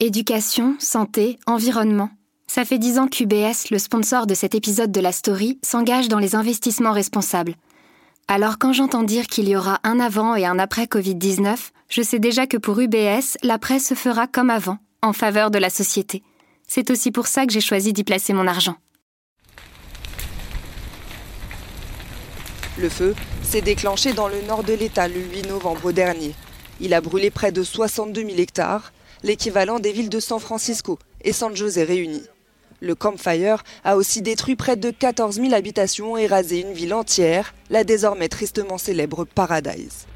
Éducation, santé, environnement. Ça fait 10 ans qu'UBS, le sponsor de cet épisode de La Story, s'engage dans les investissements responsables. Alors quand j'entends dire qu'il y aura un avant et un après Covid-19, je sais déjà que pour UBS, l'après se fera comme avant, en faveur de la société. C'est aussi pour ça que j'ai choisi d'y placer mon argent. Le feu s'est déclenché dans le nord de l'État le 8 novembre dernier. Il a brûlé près de 62 000 hectares, l'équivalent des villes de San Francisco et San José réunies. Le Camp Fire a aussi détruit près de 14 000 habitations et rasé une ville entière, la désormais tristement célèbre Paradise.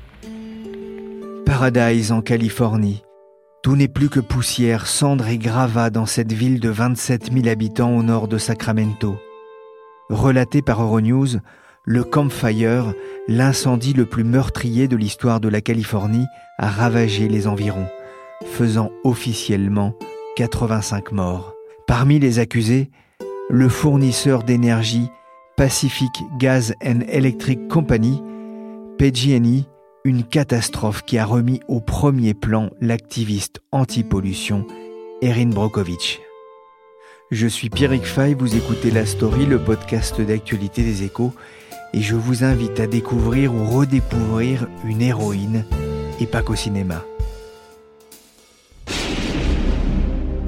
Paradise en Californie. Tout n'est plus que poussière, cendres et gravats dans cette ville de 27 000 habitants au nord de Sacramento. Relaté par Euronews, le Camp Fire, l'incendie le plus meurtrier de l'histoire de la Californie, a ravagé les environs, faisant officiellement 85 morts. Parmi les accusés, le fournisseur d'énergie Pacific Gas and Electric Company, PG&E, une catastrophe qui a remis au premier plan l'activiste anti-pollution Erin Brockovich. Je suis Pierrick Fay, vous écoutez La Story, le podcast d'actualité des Echos, et je vous invite à découvrir ou redécouvrir une héroïne, et pas qu'au cinéma.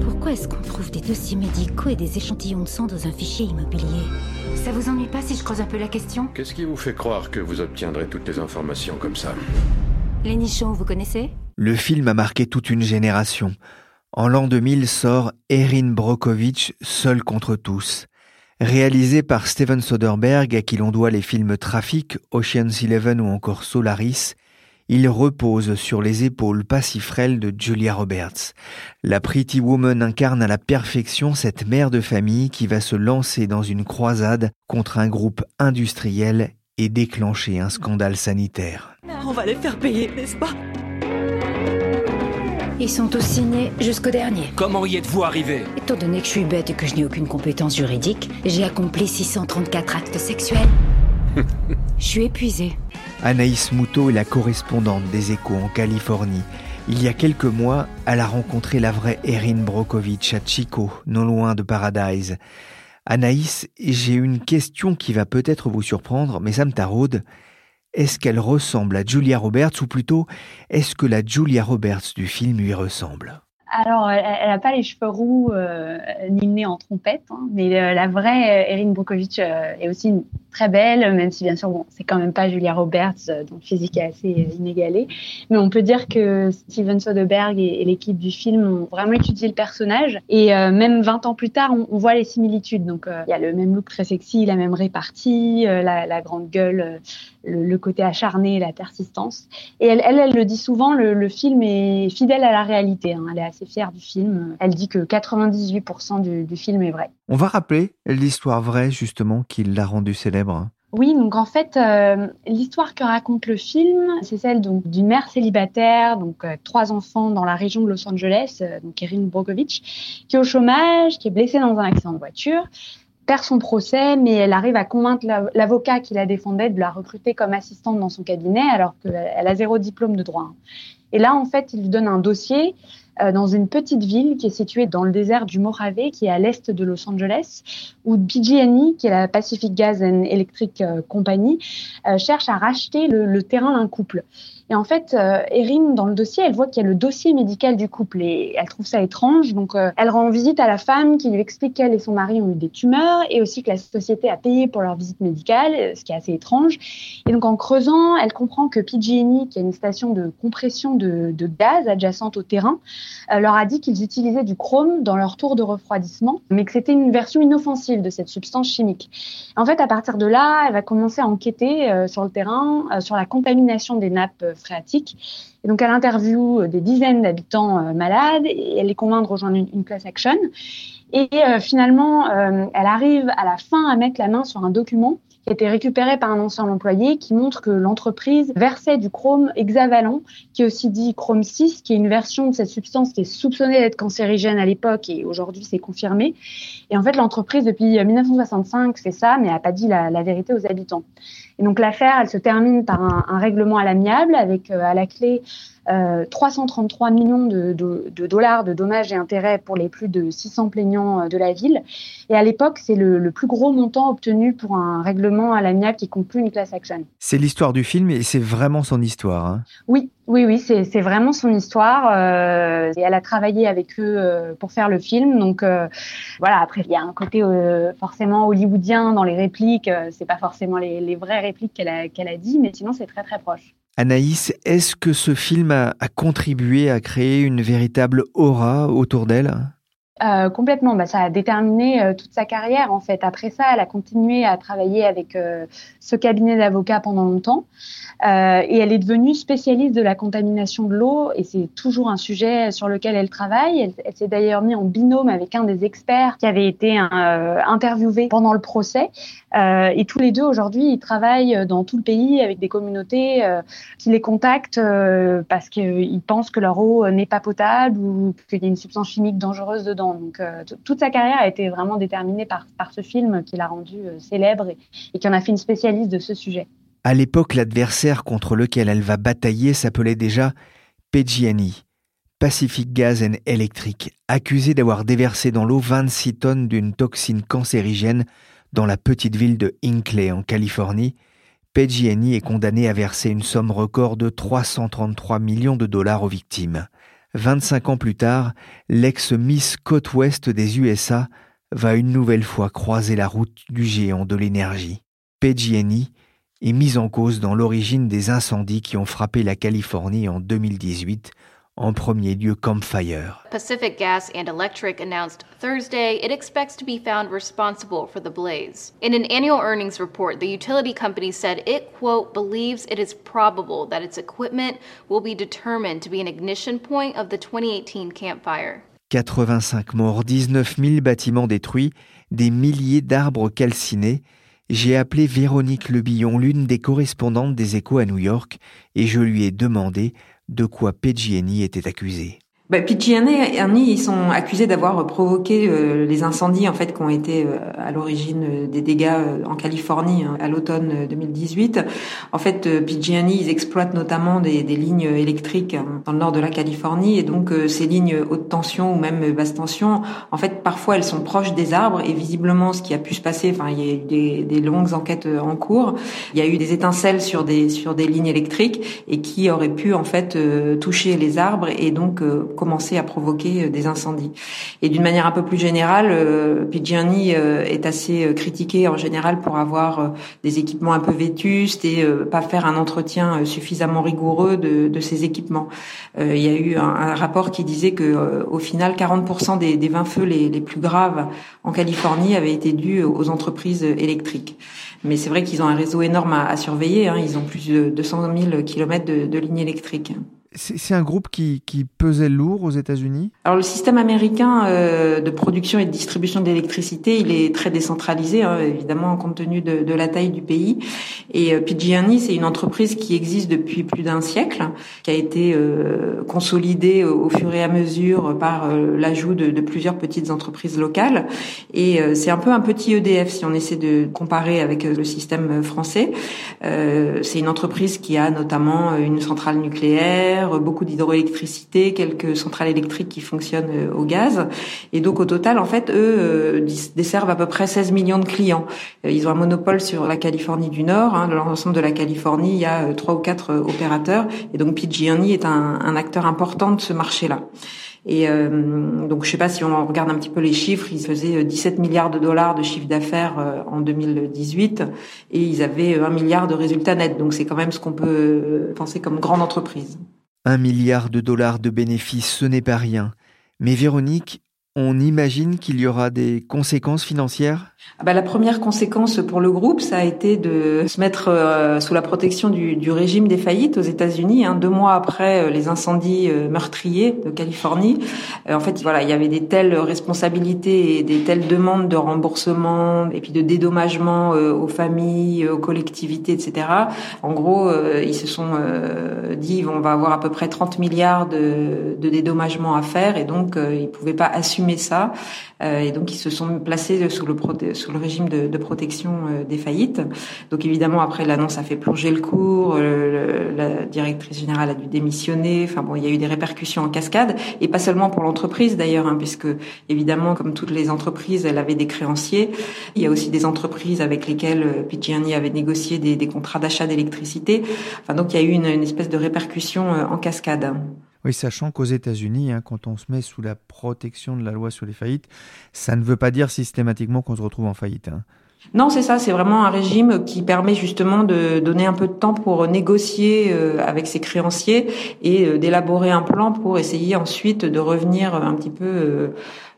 Pourquoi est-ce qu'on trouve des dossiers médicaux et des échantillons de sang dans un fichier immobilier ? Ça vous ennuie pas si je creuse un peu la question ? Qu'est-ce qui vous fait croire que vous obtiendrez toutes les informations comme ça ? Les nichons, vous connaissez ? Le film a marqué toute une génération. En l'an 2000 sort Erin Brockovich, Seule contre tous. Réalisé par Steven Soderbergh, à qui l'on doit les films Trafic, Ocean's 11 ou encore Solaris, il repose sur les épaules pas si frêles de Julia Roberts. La Pretty Woman incarne à la perfection cette mère de famille qui va se lancer dans une croisade contre un groupe industriel et déclencher un scandale sanitaire. On va les faire payer, n'est-ce pas ? Ils sont tous signés jusqu'au dernier. Comment y êtes-vous arrivé ? Étant donné que je suis bête et que je n'ai aucune compétence juridique, j'ai accompli 634 actes sexuels. Je suis épuisée. Anaïs Moutot est la correspondante des Échos en Californie. Il y a quelques mois, elle a rencontré la vraie Erin Brockovich à Chico, non loin de Paradise. Anaïs, j'ai une question qui va peut-être vous surprendre, mais ça me taraude. Est-ce qu'elle ressemble à Julia Roberts, ou plutôt, est-ce que la Julia Roberts du film lui ressemble ? Alors, elle n'a pas les cheveux roux ni le nez en trompette, hein, mais la vraie Erin Brockovich est aussi une très belle, même si bien sûr, bon, c'est quand même pas Julia Roberts, dont le physique est assez inégalé. Mais on peut dire que Steven Soderbergh et l'équipe du film ont vraiment étudié le personnage. Et même 20 ans plus tard, on voit les similitudes. Donc, il y a le même look très sexy, la même répartie, la grande gueule, le côté acharné, la persistance. Et elle le dit souvent, le film est fidèle à la réalité, hein, elle est assez fière du film. Elle dit que 98% du film est vrai. On va rappeler l'histoire vraie, justement, qui l'a rendue célèbre. Oui, donc en fait, l'histoire que raconte le film, c'est celle donc d'une mère célibataire, donc 3 enfants dans la région de Los Angeles, donc Erin Brockovich, qui est au chômage, qui est blessée dans un accident de voiture, perd son procès, mais elle arrive à convaincre l'avocat qui la défendait de la recruter comme assistante dans son cabinet, alors qu'elle a 0 diplôme de droit. Et là, en fait, il lui donne un dossier dans une petite ville qui est située dans le désert du Mojave, qui est à l'est de Los Angeles, où PG&E, qui est la Pacific Gas and Electric Company, cherche à racheter le terrain d'un couple. Et en fait, Erin, dans le dossier, elle voit qu'il y a le dossier médical du couple et elle trouve ça étrange. Donc, elle rend visite à la femme qui lui explique qu'elle et son mari ont eu des tumeurs et aussi que la société a payé pour leur visite médicale, ce qui est assez étrange. Et donc, en creusant, elle comprend que PG&E, qui a une station de compression de gaz adjacente au terrain, leur a dit qu'ils utilisaient du chrome dans leur tour de refroidissement, mais que c'était une version inoffensive de cette substance chimique. En fait, à partir de là, elle va commencer à enquêter sur le terrain, sur la contamination des nappes phréatique. Et donc, elle interviewe des dizaines d'habitants malades et elle les convainc de rejoindre une class action. Et finalement, elle arrive à la fin à mettre la main sur un document qui a été récupéré par un ancien employé qui montre que l'entreprise versait du chrome hexavalent, qui est aussi dit chrome 6, qui est une version de cette substance qui est soupçonnée d'être cancérigène à l'époque et aujourd'hui c'est confirmé. Et en fait, l'entreprise depuis 1965 fait ça, mais n'a pas dit la vérité aux habitants. Et donc l'affaire, elle se termine par un règlement à l'amiable avec à la clé 333 millions de dollars de dommages et intérêts pour les plus de 600 plaignants de la ville. Et à l'époque, c'est le plus gros montant obtenu pour un règlement à l'amiable qui conclut une class action. C'est l'histoire du film et c'est vraiment son histoire, hein. Oui, c'est vraiment son histoire. Et elle a travaillé avec eux pour faire le film. Donc voilà, après, il y a un côté forcément hollywoodien dans les répliques. C'est pas forcément les vraies répliques qu'elle a dit, mais sinon, c'est très, très proche. Anaïs, est-ce que ce film a contribué à créer une véritable aura autour d'elle ? Complètement, ça a déterminé toute sa carrière en fait. Après ça, elle a continué à travailler avec ce cabinet d'avocats pendant longtemps et elle est devenue spécialiste de la contamination de l'eau et c'est toujours un sujet sur lequel elle travaille. Elle s'est d'ailleurs mise en binôme avec un des experts qui avait été interviewé pendant le procès et tous les deux aujourd'hui, ils travaillent dans tout le pays avec des communautés qui les contactent parce qu'ils pensent que leur eau n'est pas potable ou qu'il y a une substance chimique dangereuse dedans. Donc, toute sa carrière a été vraiment déterminée par ce film qui l'a rendu célèbre et qui en a fait une spécialiste de ce sujet. À l'époque, l'adversaire contre lequel elle va batailler s'appelait déjà PG&E, Pacific Gas and Electric, accusé d'avoir déversé dans l'eau 26 tonnes d'une toxine cancérigène dans la petite ville de Hinkley, en Californie. PG&E est condamné à verser une somme record de 333 millions de dollars aux victimes. 25 ans plus tard, l'ex-Miss Côte-Ouest des USA va une nouvelle fois croiser la route du géant de l'énergie. PG&E est mise en cause dans l'origine des incendies qui ont frappé la Californie en 2018, en premier lieu Camp Fire. Pacific Gas and Electric announced Thursday it expects to be found responsible for the blaze. In an annual earnings report, the utility company said it, quote, believes it is probable that its equipment will be determined to be an ignition point of the 2018 Camp Fire. 85 morts, 19 000 bâtiments détruits, des milliers d'arbres calcinés. J'ai appelé Véronique Lebillon, l'une des correspondantes des Echos à New York, et je lui ai demandé de quoi PG&E était accusé. PG&E, ils sont accusés d'avoir provoqué les incendies en fait qui ont été à l'origine des dégâts en Californie à l'automne 2018. En fait, PG&E, ils exploitent notamment des lignes électriques dans le nord de la Californie et donc ces lignes haute tension ou même basse tension, en fait, parfois elles sont proches des arbres et visiblement ce qui a pu se passer, il y a eu des longues enquêtes en cours, il y a eu des étincelles sur des lignes électriques et qui auraient pu en fait toucher les arbres et donc commencer à provoquer des incendies. Et d'une manière un peu plus générale, PG&E est assez critiqué en général pour avoir des équipements un peu vétustes et pas faire un entretien suffisamment rigoureux de ces équipements. Il y a eu un rapport qui disait que au final 40% des 20 feux les plus graves en Californie avaient été dus aux entreprises électriques. Mais c'est vrai qu'ils ont un réseau énorme à surveiller, hein. Ils ont plus de 200 000 kilomètres de lignes électriques. C'est un groupe qui pesait lourd aux États-Unis. Alors le système américain de production et de distribution d'électricité, il est très décentralisé, hein, évidemment compte tenu de la taille du pays. Et PG&E, c'est une entreprise qui existe depuis plus d'un siècle, qui a été consolidée au fur et à mesure par l'ajout de plusieurs petites entreprises locales. Et c'est un peu un petit EDF si on essaie de comparer avec le système français. C'est une entreprise qui a notamment une centrale nucléaire, beaucoup d'hydroélectricité, quelques centrales électriques qui fonctionnent au gaz. Et donc, au total, en fait, eux desservent à peu près 16 millions de clients. Ils ont un monopole sur la Californie du Nord. Hein. Dans l'ensemble de la Californie, il y a 3 ou 4 opérateurs. Et donc, PG&E est un acteur important de ce marché-là. Et donc, je sais pas si on regarde un petit peu les chiffres, ils faisaient 17 milliards de dollars de chiffre d'affaires en 2018 et ils avaient 1 milliard de résultats nets. Donc, c'est quand même ce qu'on peut penser comme grande entreprise. 1 milliard de dollars de bénéfices, ce n'est pas rien. Mais Véronique, On imagine qu'il y aura des conséquences financières ? La première conséquence pour le groupe, ça a été de se mettre sous la protection du régime des faillites aux États-Unis. 2 mois après les incendies meurtriers de Californie, il y avait des telles responsabilités et des telles demandes de remboursement et puis de dédommagement aux familles, aux collectivités, etc. En gros, ils se sont dit on va avoir à peu près 30 milliards de dédommagements à faire et donc ils pouvaient pas assumer ça, et donc ils se sont placés sous le régime de protection des faillites. Donc évidemment après l'annonce a fait plonger le cours, la directrice générale a dû démissionner, il y a eu des répercussions en cascade, et pas seulement pour l'entreprise d'ailleurs, puisque évidemment comme toutes les entreprises elle avait des créanciers, il y a aussi des entreprises avec lesquelles PG&E avait négocié des contrats d'achat d'électricité, donc il y a eu une espèce de répercussion en cascade. Oui, sachant qu'aux États-Unis, quand on se met sous la protection de la loi sur les faillites, ça ne veut pas dire systématiquement qu'on se retrouve en faillite. Non, c'est ça, c'est vraiment un régime qui permet justement de donner un peu de temps pour négocier avec ses créanciers et d'élaborer un plan pour essayer ensuite de revenir un petit peu,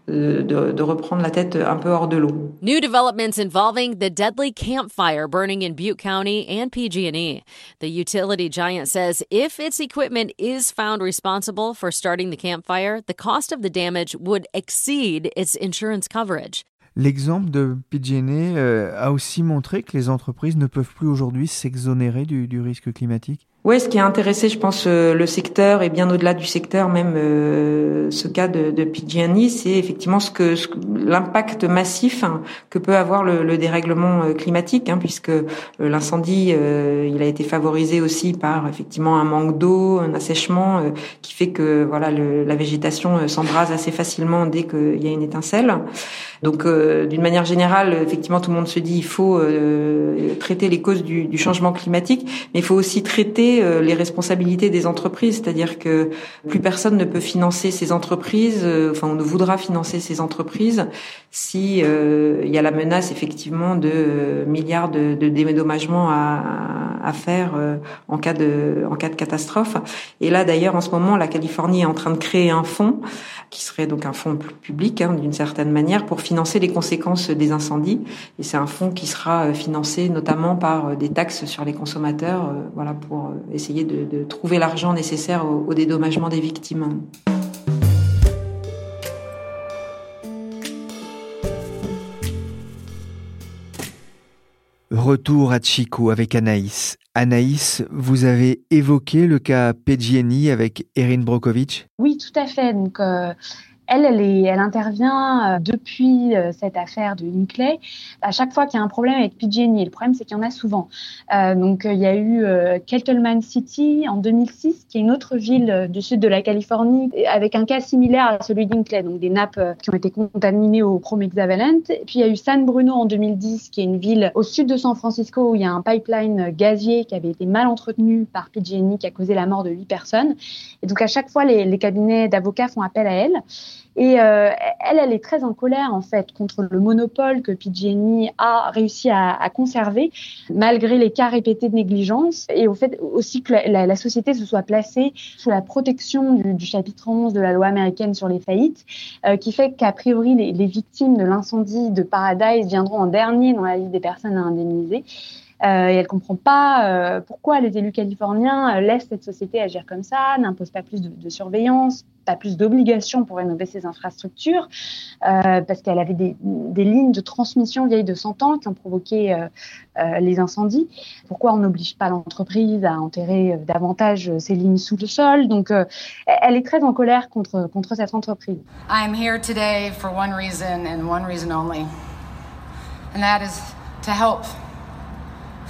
de reprendre la tête un peu hors de l'eau. New developments involving the deadly Camp Fire burning in Butte County and PG&E. The utility giant says if its equipment is found responsible for starting the Camp Fire, the cost of the damage would exceed its insurance coverage. L'exemple de PG&E a aussi montré que les entreprises ne peuvent plus aujourd'hui s'exonérer du risque climatique. Oui, ce qui a intéressé, je pense, le secteur et bien au-delà du secteur, même ce cas de PG&E, c'est effectivement l'impact massif que peut avoir le dérèglement climatique, puisque l'incendie, il a été favorisé aussi par effectivement un manque d'eau, un assèchement, qui fait que la végétation s'embrase assez facilement dès qu'il y a une étincelle. Donc, d'une manière générale, effectivement, tout le monde se dit il faut traiter les causes du changement climatique, mais il faut aussi traiter les responsabilités des entreprises, c'est-à-dire que plus personne ne peut financer ces entreprises, on ne voudra financer ces entreprises si il y a la menace effectivement de milliards de dédommagements à faire en cas de catastrophe. Et là d'ailleurs en ce moment la Californie est en train de créer un fonds qui serait donc un fonds public d'une certaine manière pour financer les conséquences des incendies, et c'est un fonds qui sera financé notamment par des taxes sur les consommateurs, pour essayer de trouver l'argent nécessaire au dédommagement des victimes. Retour à Chico avec Anaïs. Anaïs, vous avez évoqué le cas PG&E avec Erin Brockovich. Oui, tout à fait. Donc, elle intervient depuis cette affaire de Hinkley. À chaque fois qu'il y a un problème avec PG&E, le problème c'est qu'il y en a souvent. Il y a eu Kettleman City en 2006, qui est une autre ville du sud de la Californie, avec un cas similaire à celui d'Hinkley, donc des nappes qui ont été contaminées au chrome-hexavalent. Et puis il y a eu San Bruno en 2010, qui est une ville au sud de San Francisco où il y a un pipeline gazier qui avait été mal entretenu par PG&E, qui a causé la mort de 8 personnes. Et donc à chaque fois, les cabinets d'avocats font appel à elle. Et elle est très en colère en fait contre le monopole que PG&E a réussi à conserver malgré les cas répétés de négligence, et au fait aussi que la société se soit placée sous la protection du chapitre 11 de la loi américaine sur les faillites, qui fait qu'a priori les victimes de l'incendie de Paradise viendront en dernier dans la liste des personnes à indemniser. Et elle ne comprend pas pourquoi les élus californiens laissent cette société agir comme ça, n'imposent pas plus de surveillance, pas plus d'obligations pour rénover ses infrastructures, parce qu'elle avait des lignes de transmission vieilles de 100 ans qui ont provoqué les incendies. Pourquoi on n'oblige pas l'entreprise à enterrer davantage ses lignes sous le sol ? Donc, elle est très en colère contre cette entreprise. I'm here today for one reason and one reason only, and that is to help.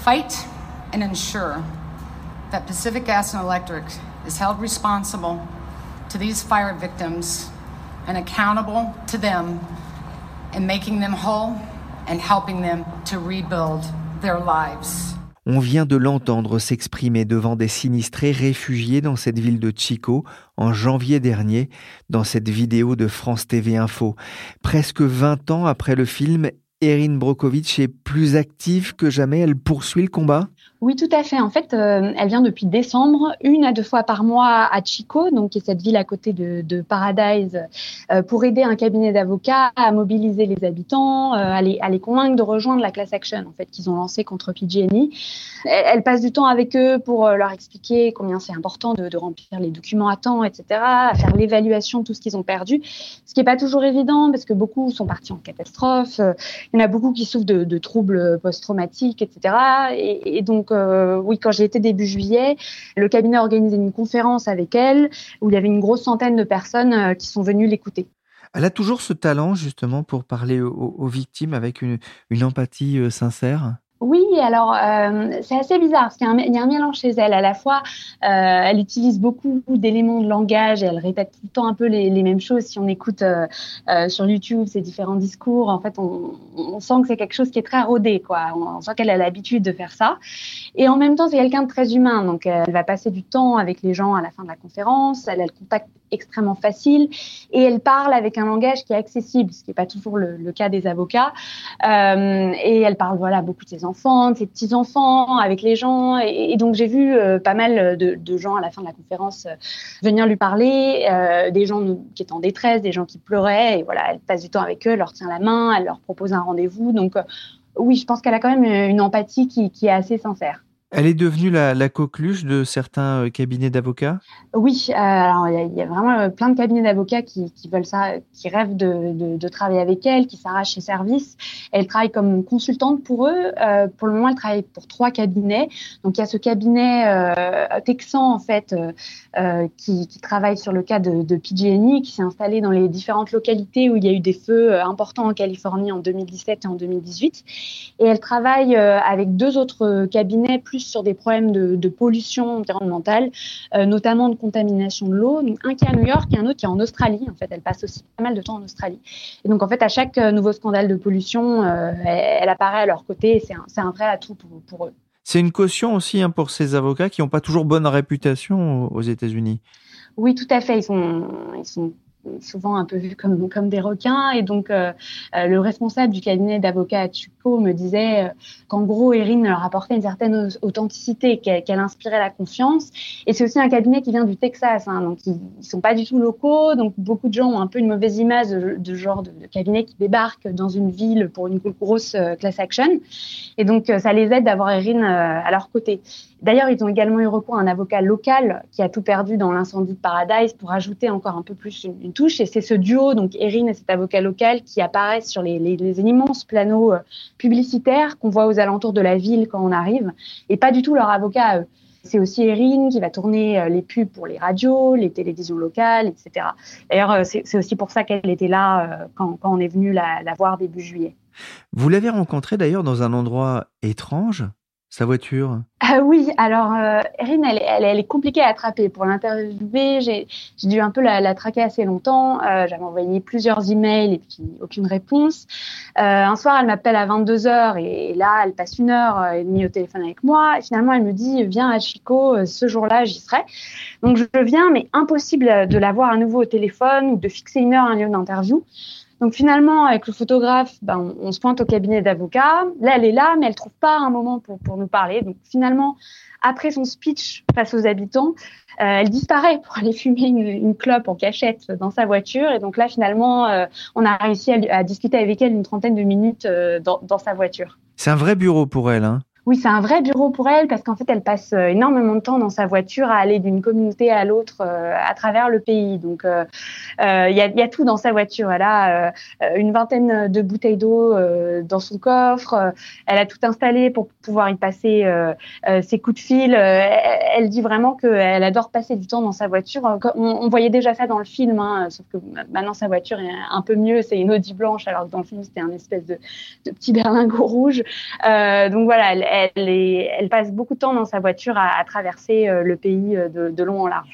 Fight and ensure that Pacific Gas and Electric is held responsible to these fire victims and accountable to them in making them whole and helping them to rebuild their lives. On vient de l'entendre s'exprimer devant des sinistrés réfugiés dans cette ville de Chico en janvier dernier, dans cette vidéo de France TV Info. Presque 20 ans après le film, Erin Brockovich est plus active que jamais, elle poursuit le combat ? Oui, tout à fait. En fait, elle vient depuis décembre, 1 à 2 fois par mois à Chico, donc qui est cette ville à côté de Paradise, pour aider un cabinet d'avocats à mobiliser les habitants, à les convaincre de rejoindre la class action en fait qu'ils ont lancée contre PG&E. Elle passe du temps avec eux pour leur expliquer combien c'est important de remplir les documents à temps, etc., à faire l'évaluation de tout ce qu'ils ont perdu, ce qui n'est pas toujours évident parce que beaucoup sont partis en catastrophe. Il y en a beaucoup qui souffrent de troubles post-traumatiques, etc. Et donc, oui, quand j'y étais début juillet, le cabinet a organisé une conférence avec elle où il y avait une grosse centaine de personnes qui sont venues l'écouter. Elle a toujours ce talent justement pour parler aux victimes avec une empathie sincère. Oui, alors c'est assez bizarre parce qu'il y a un mélange chez elle. À la fois, elle utilise beaucoup d'éléments de langage et elle répète tout le temps un peu les mêmes choses. Si on écoute sur YouTube ses différents discours, en fait, on sent que c'est quelque chose qui est très rodé, quoi. On sent qu'elle a l'habitude de faire ça. Et en même temps, c'est quelqu'un de très humain. Donc, elle va passer du temps avec les gens à la fin de la conférence. Elle a le contact extrêmement facile et elle parle avec un langage qui est accessible, ce qui n'est pas toujours le cas des avocats. Et elle parle, voilà, beaucoup de ses enfants, de ses petits-enfants, avec les gens. Et donc, j'ai vu pas mal de gens à la fin de la conférence venir lui parler, des gens qui étaient en détresse, des gens qui pleuraient. Et voilà, elle passe du temps avec eux, elle leur tient la main, elle leur propose un rendez-vous. Donc, oui, je pense qu'elle a quand même une empathie qui est assez sincère. Elle est devenue la coqueluche de certains cabinets d'avocats ? Oui, alors il y a vraiment plein de cabinets d'avocats qui veulent ça, qui rêvent de travailler avec elle, qui s'arrachent ses services. Elle travaille comme consultante pour eux. Pour le moment, elle travaille pour 3 cabinets. Donc il y a ce cabinet texan en fait qui travaille sur le cas de PG&E, qui s'est installé dans les différentes localités où il y a eu des feux importants en Californie en 2017 et en 2018. Et elle travaille avec 2 autres cabinets plus sur des problèmes de pollution environnementale, notamment de contamination de l'eau. Donc, un qui est à New York et un autre qui est en Australie. En fait, elle passe aussi pas mal de temps en Australie. Et donc, en fait, à chaque nouveau scandale de pollution, elle apparaît à leur côté et c'est un vrai atout pour eux. C'est une caution aussi pour ces avocats qui n'ont pas toujours bonne réputation aux États-Unis. Oui, tout à fait. Ils sont souvent un peu vus comme des requins. Et donc, le responsable du cabinet d'avocats à Chico me disait qu'en gros, Erin leur apportait une certaine authenticité, qu'elle inspirait la confiance. Et c'est aussi un cabinet qui vient du Texas. Hein, donc, ils ne sont pas du tout locaux. Donc, beaucoup de gens ont un peu une mauvaise image de genre de cabinet qui débarque dans une ville pour une grosse class action. Et donc, ça les aide d'avoir Erin à leur côté. D'ailleurs, ils ont également eu recours à un avocat local qui a tout perdu dans l'incendie de Paradise pour ajouter encore un peu plus une touche. Et c'est ce duo, donc Erin et cet avocat local, qui apparaissent sur les immenses planos publicitaires qu'on voit aux alentours de la ville quand on arrive, et pas du tout leur avocat à eux. C'est aussi Erin qui va tourner les pubs pour les radios, les télévisions locales, etc. D'ailleurs, c'est aussi pour ça qu'elle était là quand on est venu la voir début juillet. Vous l'avez rencontrée d'ailleurs dans un endroit étrange ? Sa voiture ? Oui, alors Erin, elle est compliquée à attraper. Pour l'interviewer, j'ai dû un peu la traquer assez longtemps. J'avais envoyé plusieurs emails et puis aucune réponse. Un soir, elle m'appelle à 22h et là, elle passe 1h30 au téléphone avec moi. Et finalement, elle me dit « Viens à Chico, ce jour-là, j'y serai ». Donc, je viens, mais impossible de la voir à nouveau au téléphone ou de fixer 1 heure un lieu d'interview. Donc finalement, avec le photographe, on se pointe au cabinet d'avocats. Là, elle est là, mais elle trouve pas un moment pour nous parler. Donc finalement, après son speech face aux habitants, elle disparaît pour aller fumer une clope en cachette dans sa voiture. Et donc là, finalement, on a réussi à discuter avec elle 30 minutes dans sa voiture. C'est un vrai bureau pour elle, hein ? Oui, c'est un vrai bureau pour elle parce qu'en fait, elle passe énormément de temps dans sa voiture à aller d'une communauté à l'autre à travers le pays. Donc, il y a tout dans sa voiture. Elle a 20 de bouteilles d'eau dans son coffre. Elle a tout installé pour pouvoir y passer ses coups de fil. Elle dit vraiment qu'elle adore passer du temps dans sa voiture. On voyait déjà ça dans le film, hein, sauf que maintenant, sa voiture est un peu mieux. C'est une Audi blanche, alors que dans le film, c'était un espèce de petit berlingot rouge. Donc, voilà, elle passe beaucoup de temps dans sa voiture à traverser le pays de long en large.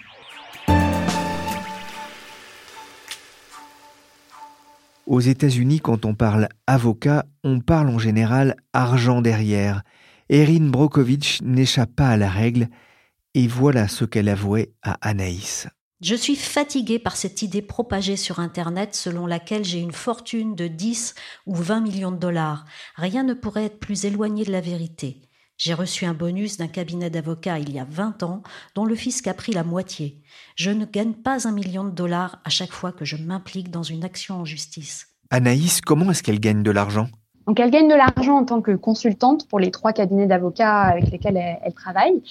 Aux États-Unis, quand on parle avocat, on parle en général argent derrière. Erin Brockovich n'échappe pas à la règle et voilà ce qu'elle avouait à Anaïs. Je suis fatiguée par cette idée propagée sur Internet selon laquelle j'ai une fortune de 10 ou 20 millions de dollars. Rien ne pourrait être plus éloigné de la vérité. J'ai reçu un bonus d'un cabinet d'avocats il y a 20 ans dont le fisc a pris la moitié. Je ne gagne pas $1 million à chaque fois que je m'implique dans une action en justice. Anaïs, comment est-ce qu'elle gagne de l'argent ? Donc, elle gagne de l'argent en tant que consultante pour les 3 cabinets d'avocats avec lesquels elle travaille,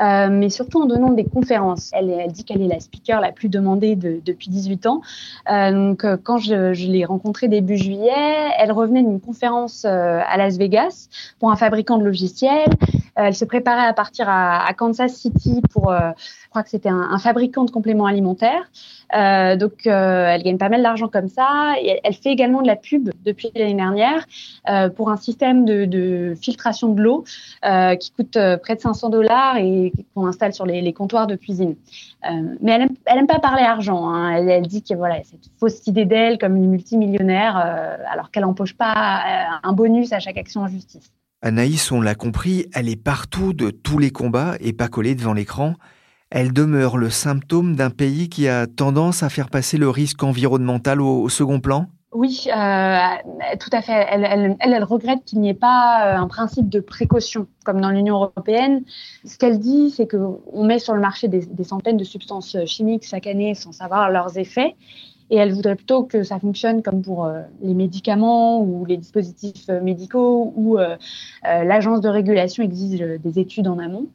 mais surtout en donnant des conférences. Elle dit qu'elle est la speaker la plus demandée depuis 18 ans. Donc, quand je l'ai rencontrée début juillet, elle revenait d'une conférence à Las Vegas pour un fabricant de logiciels. Elle se préparait à partir à Kansas City pour, je crois que c'était un fabricant de compléments alimentaires. Donc, elle gagne pas mal d'argent comme ça. Et elle fait également de la pub depuis l'année dernière pour un système de filtration de l'eau qui coûte près de $500 et qu'on installe sur les comptoirs de cuisine. Mais elle aime pas parler argent. Hein. Elle dit qu'il y a cette fausse idée d'elle comme une multimillionnaire alors qu'elle n'empoche pas un bonus à chaque action en justice. Anaïs, on l'a compris, elle est partout de tous les combats et pas collée devant l'écran. Elle demeure le symptôme d'un pays qui a tendance à faire passer le risque environnemental au second plan. Oui, tout à fait. Elle regrette qu'il n'y ait pas un principe de précaution comme dans l'Union européenne. Ce qu'elle dit, c'est qu'on met sur le marché des centaines de substances chimiques chaque année sans savoir leurs effets. Et elle voudrait plutôt que ça fonctionne comme pour les médicaments ou les dispositifs médicaux où l'agence de régulation exige des études en amont.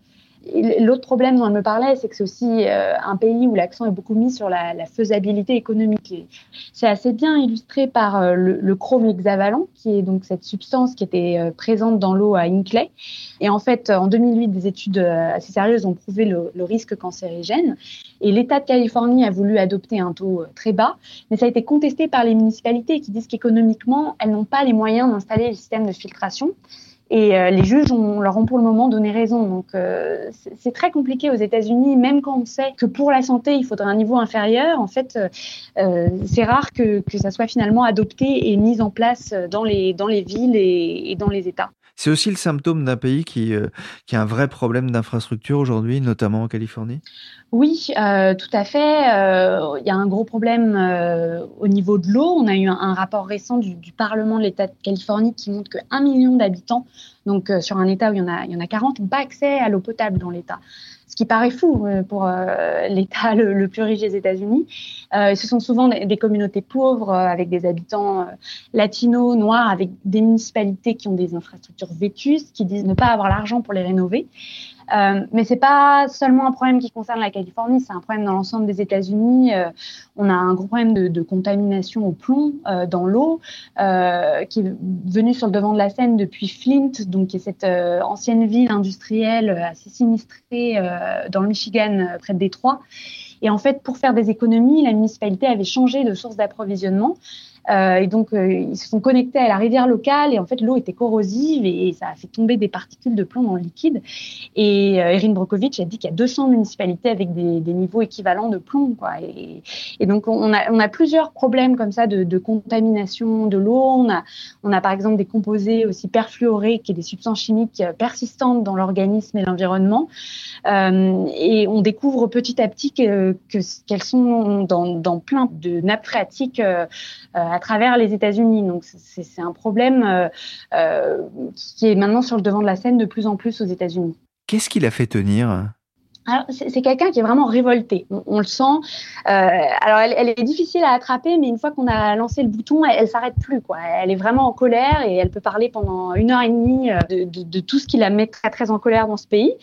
Et l'autre problème dont elle me parlait, c'est que c'est aussi un pays où l'accent est beaucoup mis sur la faisabilité économique. Et c'est assez bien illustré par le chrome hexavalent, qui est donc cette substance qui était présente dans l'eau à Hinkley. Et en fait, en 2008, des études assez sérieuses ont prouvé le risque cancérigène. Et l'État de Californie a voulu adopter un taux très bas, mais ça a été contesté par les municipalités qui disent qu'économiquement, elles n'ont pas les moyens d'installer les systèmes de filtration. Et les juges leur ont pour le moment donné raison. Donc, c'est très compliqué aux États-Unis, même quand on sait que pour la santé, il faudrait un niveau inférieur. En fait, c'est rare que ça soit finalement adopté et mis en place dans les villes et dans les États. C'est aussi le symptôme d'un pays qui a un vrai problème d'infrastructure aujourd'hui, notamment en Californie ? Oui, tout à fait. Il y a un gros problème au niveau de l'eau. On a eu un rapport récent du Parlement de l'État de Californie qui montre que 1 million d'habitants, donc sur un État où il y en a 40, n'ont pas accès à l'eau potable dans l'État. Ce qui paraît fou pour l'État le plus riche des États-Unis. Ce sont souvent des communautés pauvres avec des habitants latinos, noirs, avec des municipalités qui ont des infrastructures vétustes, qui disent ne pas avoir l'argent pour les rénover. Mais c'est pas seulement un problème qui concerne la Californie, c'est un problème dans l'ensemble des États-Unis. On a un gros problème de contamination au plomb dans l'eau qui est venu sur le devant de la scène depuis Flint, donc qui est cette ancienne ville industrielle assez sinistrée dans le Michigan près de Détroit. Et en fait, pour faire des économies, la municipalité avait changé de source d'approvisionnement. Et donc, ils se sont connectés à la rivière locale et en fait, l'eau était corrosive et ça a fait tomber des particules de plomb dans le liquide. Et Erin Brockovich a dit qu'il y a 200 municipalités avec des niveaux équivalents de plomb, quoi. Et donc, on a plusieurs problèmes comme ça de contamination de l'eau. On a par exemple des composés aussi perfluorés, qui sont des substances chimiques persistantes dans l'organisme et l'environnement. Et on découvre petit à petit qu'elles sont dans plein de nappes phréatiques à travers les États-Unis. Donc, c'est un problème qui est maintenant sur le devant de la scène de plus en plus aux États-Unis. Qu'est-ce qui l'a fait tenir ? Alors, c'est quelqu'un qui est vraiment révolté. On le sent. Alors, elle est difficile à attraper, mais une fois qu'on a lancé le bouton, elle s'arrête plus, quoi. Elle est vraiment en colère et elle peut parler pendant 1h30 de tout ce qui la met très, très en colère dans ce pays.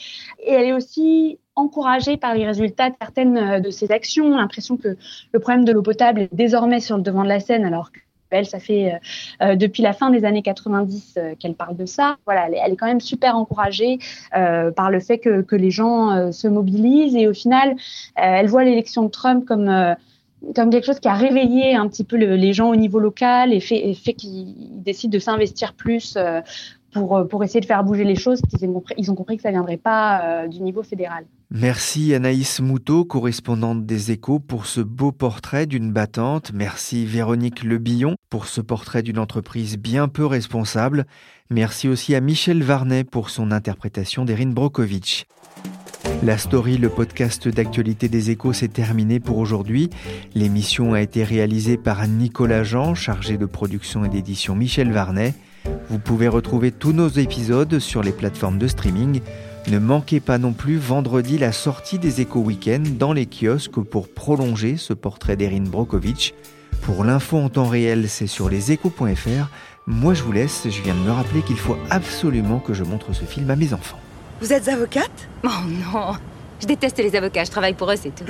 Et elle est aussi encouragée par les résultats de certaines de ses actions. L'impression que le problème de l'eau potable est désormais sur le devant de la scène, alors que elle, ça fait depuis la fin des années 90 qu'elle parle de ça. Voilà, elle est quand même super encouragée par le fait que les gens se mobilisent. Et au final, elle voit l'élection de Trump comme quelque chose qui a réveillé un petit peu les gens au niveau local et fait qu'ils décident de s'investir plus pour essayer de faire bouger les choses. Ils ont compris que ça ne viendrait pas du niveau fédéral. Merci Anaïs Moutot, correspondante des Échos, pour ce beau portrait d'une battante. Merci Véronique Lebillon pour ce portrait d'une entreprise bien peu responsable. Merci aussi à Michel Warnet pour son interprétation d'Erin Brockovich. La Story, le podcast d'actualité des Échos, c'est terminé pour aujourd'hui. L'émission a été réalisée par Nicolas Jean, chargé de production et d'édition Michel Warnet. Vous pouvez retrouver tous nos épisodes sur les plateformes de streaming. Ne manquez pas non plus vendredi la sortie des Échos Week-end dans les kiosques pour prolonger ce portrait d'Erin Brockovich. Pour l'info en temps réel, c'est sur leséchos.fr. Moi, je vous laisse. Je viens de me rappeler qu'il faut absolument que je montre ce film à mes enfants. Vous êtes avocate ? Oh non, je déteste les avocats. Je travaille pour eux, c'est tout.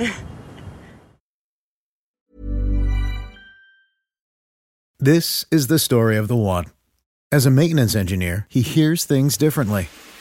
This is the story of the one. As a maintenance engineer, he hears things differently.